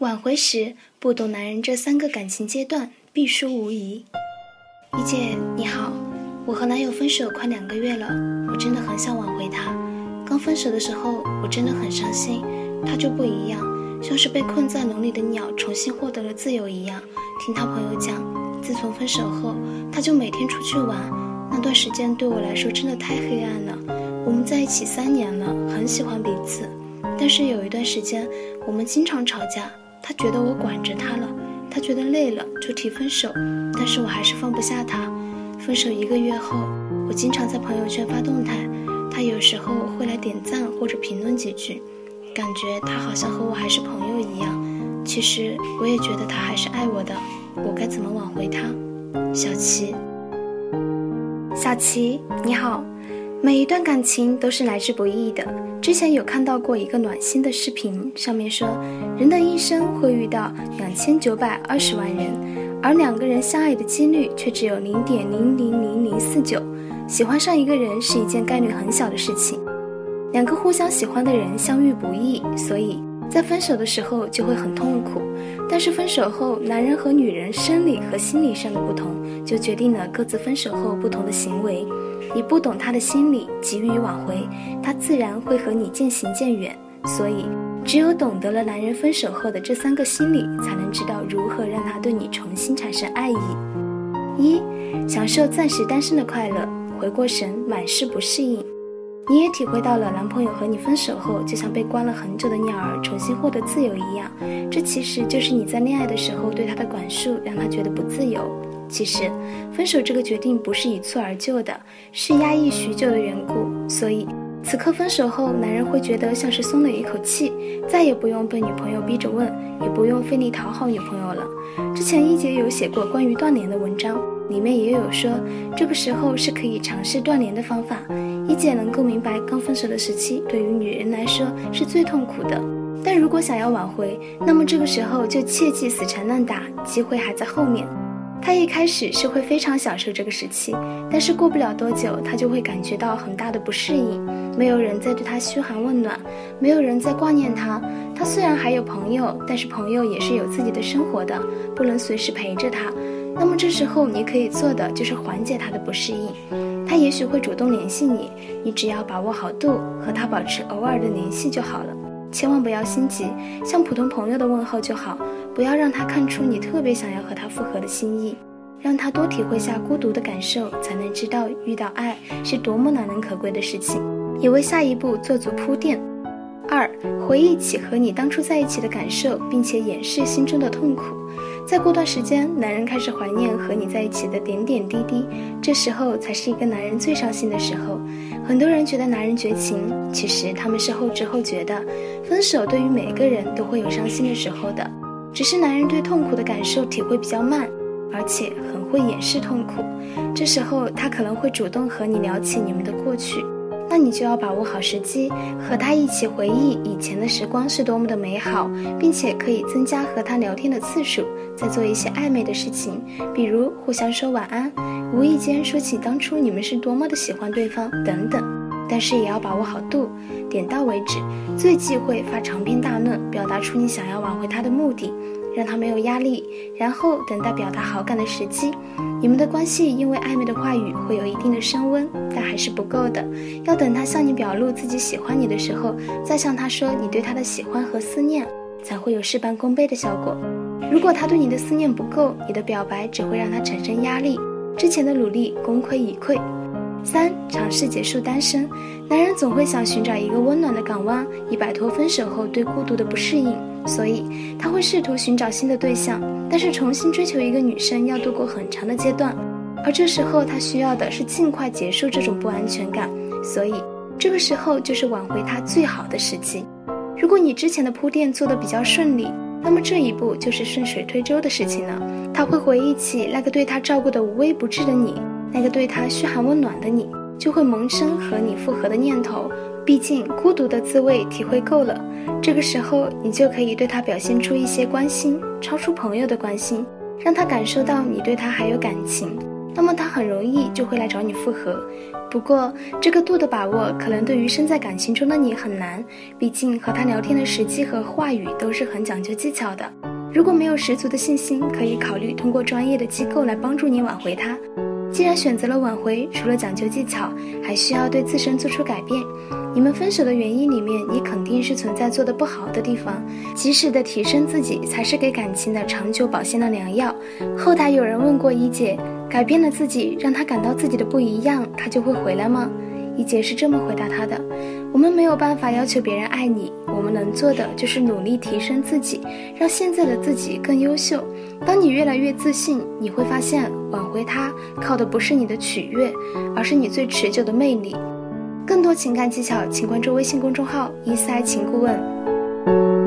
挽回时不懂男人这3个感情阶段必输无疑。一姐你好，我和男友分手快2个月了，我真的很想挽回他。刚分手的时候我真的很伤心，他就不一样，像是被困在笼里的鸟重新获得了自由一样。听他朋友讲，自从分手后他就每天出去玩，那段时间对我来说真的太黑暗了。我们在一起3年了，很喜欢彼此，但是有一段时间我们经常吵架，他觉得我管着他了，他觉得累了就提分手，但是我还是放不下他。分手1个月后，我经常在朋友圈发动态，他有时候会来点赞或者评论几句，感觉他好像和我还是朋友一样。其实我也觉得他还是爱我的，我该怎么挽回他？小琪你好，每一段感情都是来之不易的。之前有看到过一个暖心的视频，上面说人的一生会遇到2920万人，而2个人相爱的几率却只有0.000049。喜欢上一个人是一件概率很小的事情，2个互相喜欢的人相遇不易，所以在分手的时候就会很痛苦。但是分手后男人和女人生理和心理上的不同，就决定了各自分手后不同的行为。你不懂他的心理，急于挽回，他自然会和你渐行渐远。所以只有懂得了男人分手后的这3个心理，才能知道如何让他对你重新产生爱意。1. 享受暂时单身的快乐，回过神满是不适应。你也体会到了男朋友和你分手后就像被关了很久的鸟儿重新获得自由一样，这其实就是你在恋爱的时候对他的管束，让他觉得不自由。其实分手这个决定不是一蹴而就的，是压抑许久的缘故，所以此刻分手后男人会觉得像是松了一口气，再也不用被女朋友逼着问，也不用费力讨好女朋友了。之前一姐有写过关于断联的文章，里面也有说这个时候是可以尝试断联的方法。一姐能够明白刚分手的时期对于女人来说是最痛苦的，但如果想要挽回，那么这个时候就切忌死缠烂打，机会还在后面。他一开始是会非常享受这个时期，但是过不了多久他就会感觉到很大的不适应，没有人再对他嘘寒问暖，没有人再挂念他。他虽然还有朋友，但是朋友也是有自己的生活的，不能随时陪着他。那么这时候你可以做的就是缓解他的不适应，他也许会主动联系你，你只要把握好度，和他保持偶尔的联系就好了。千万不要心急，像普通朋友的问候就好，不要让他看出你特别想要和他复合的心意，让他多体会下孤独的感受，才能知道遇到爱是多么难能可贵的事情，也为下一步做足铺垫。2. 回忆起和你当初在一起的感受，并且掩饰心中的痛苦。再过段时间，男人开始怀念和你在一起的点点滴滴，这时候才是一个男人最伤心的时候。很多人觉得男人绝情，其实他们是后知后觉的。分手对于每个人都会有伤心的时候的，只是男人对痛苦的感受体会比较慢，而且很会掩饰痛苦。这时候他可能会主动和你聊起你们的过去，那你就要把握好时机，和他一起回忆以前的时光是多么的美好，并且可以增加和他聊天的次数，再做一些暧昧的事情，比如互相说晚安，无意间说起当初你们是多么的喜欢对方等等。但是也要把握好度，点到为止，最忌讳发长篇大论，表达出你想要挽回他的目的，让他没有压力，然后等待表达好感的时机。你们的关系因为暧昧的话语会有一定的升温，但还是不够的，要等他向你表露自己喜欢你的时候，再向他说你对他的喜欢和思念，才会有事半功倍的效果。如果他对你的思念不够，你的表白只会让他产生压力，之前的努力功亏一篑。3. 尝试结束单身，男人总会想寻找一个温暖的港湾，以摆脱分手后对孤独的不适应，所以他会试图寻找新的对象。但是重新追求一个女生要度过很长的阶段，而这时候他需要的是尽快结束这种不安全感，所以这个时候就是挽回他最好的时机。如果你之前的铺垫做得比较顺利，那么这一步就是顺水推舟的事情了。他会回忆起那个对他照顾得无微不至的你，那个对他嘘寒问暖的你，就会萌生和你复合的念头。毕竟孤独的滋味体会够了，这个时候你就可以对他表现出一些关心，超出朋友的关心，让他感受到你对他还有感情，那么他很容易就会来找你复合。不过，这个度的把握可能对于身在感情中的你很难，毕竟和他聊天的时机和话语都是很讲究技巧的。如果没有十足的信心，可以考虑通过专业的机构来帮助你挽回他。既然选择了挽回，除了讲究技巧，还需要对自身做出改变。你们分手的原因里面，你肯定是存在做得不好的地方，及时的提升自己才是给感情的长久保鲜的良药。后台有人问过一姐，改变了自己，让她感到自己的不一样，她就会回来吗？一姐是这么回答她的：我们没有办法要求别人爱你，我们能做的就是努力提升自己，让现在的自己更优秀。当你越来越自信，你会发现挽回他靠的不是你的取悦，而是你最持久的魅力。更多情感技巧，请关注微信公众号“伊思爱情顾问”。